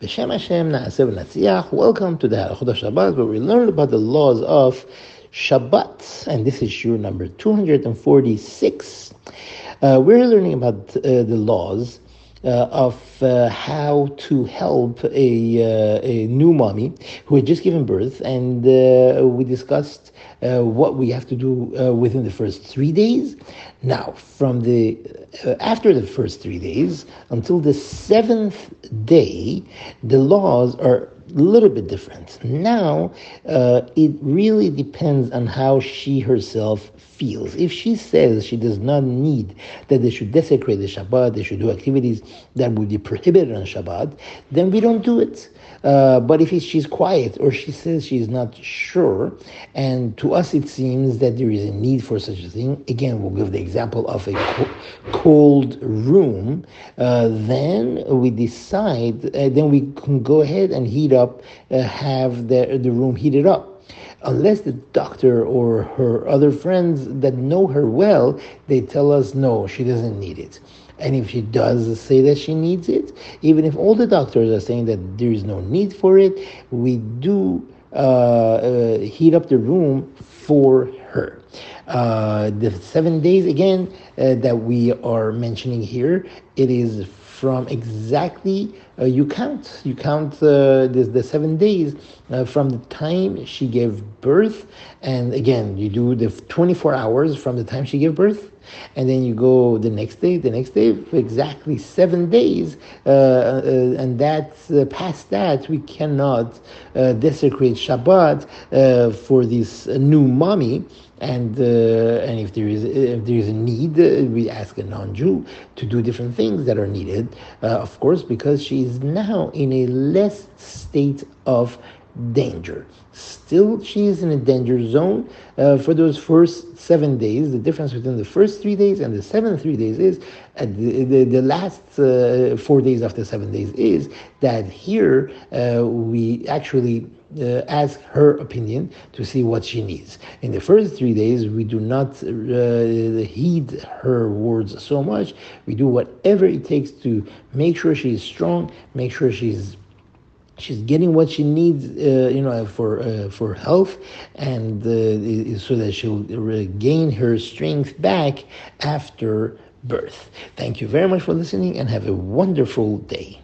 B'Shem Hashem, Na'asev Natsiyach. Welcome to the Hilchot Shabbat, where we learn about the laws of Shabbat, and this is shiur number 246. We're learning about the laws of how to help a new mommy who had just given birth, and we discussed what we have to do within the first 3 days. Now, from the after the first 3 days until the seventh day, the laws are a little bit different. Now, it really depends on how she herself feels. If she says she does not need that they should desecrate the Shabbat, they should do activities that would be prohibited on Shabbat, then we don't do it. But if she's quiet or she says she's not sure, and to us it seems that there is a need for such a thing, again, we'll give the example of a cold room, then we decide, then we can go ahead and heat up, have the room heated up. Unless the doctor or her other friends that know her well, they tell us, no, she doesn't need it. And if she does say that she needs it, even if all the doctors are saying that there is no need for it, we do heat up the room for her. The 7 days, again, that we are mentioning here, it is from exactly, you count the 7 days from the time she gave birth, and again, you do the 24 hours from the time she gave birth, and then you go the next day, for exactly 7 days, and that's past that, we cannot desecrate Shabbat for this new mommy, and if there is a need, we ask a non-Jew to do different things that are needed, of course, because she is now in a less state of danger. Still, she is in a danger zone for those first 7 days. The difference between the first 3 days and the 7th 3 days is the last 4 days after 7 days is that here we actually ask her opinion to see what she needs. In the first 3 days, we do not heed her words so much. We do whatever it takes to make sure she's strong, make sure she's getting what she needs, for health, and so that she'll regain her strength back after birth. Thank you very much for listening, and have a wonderful day.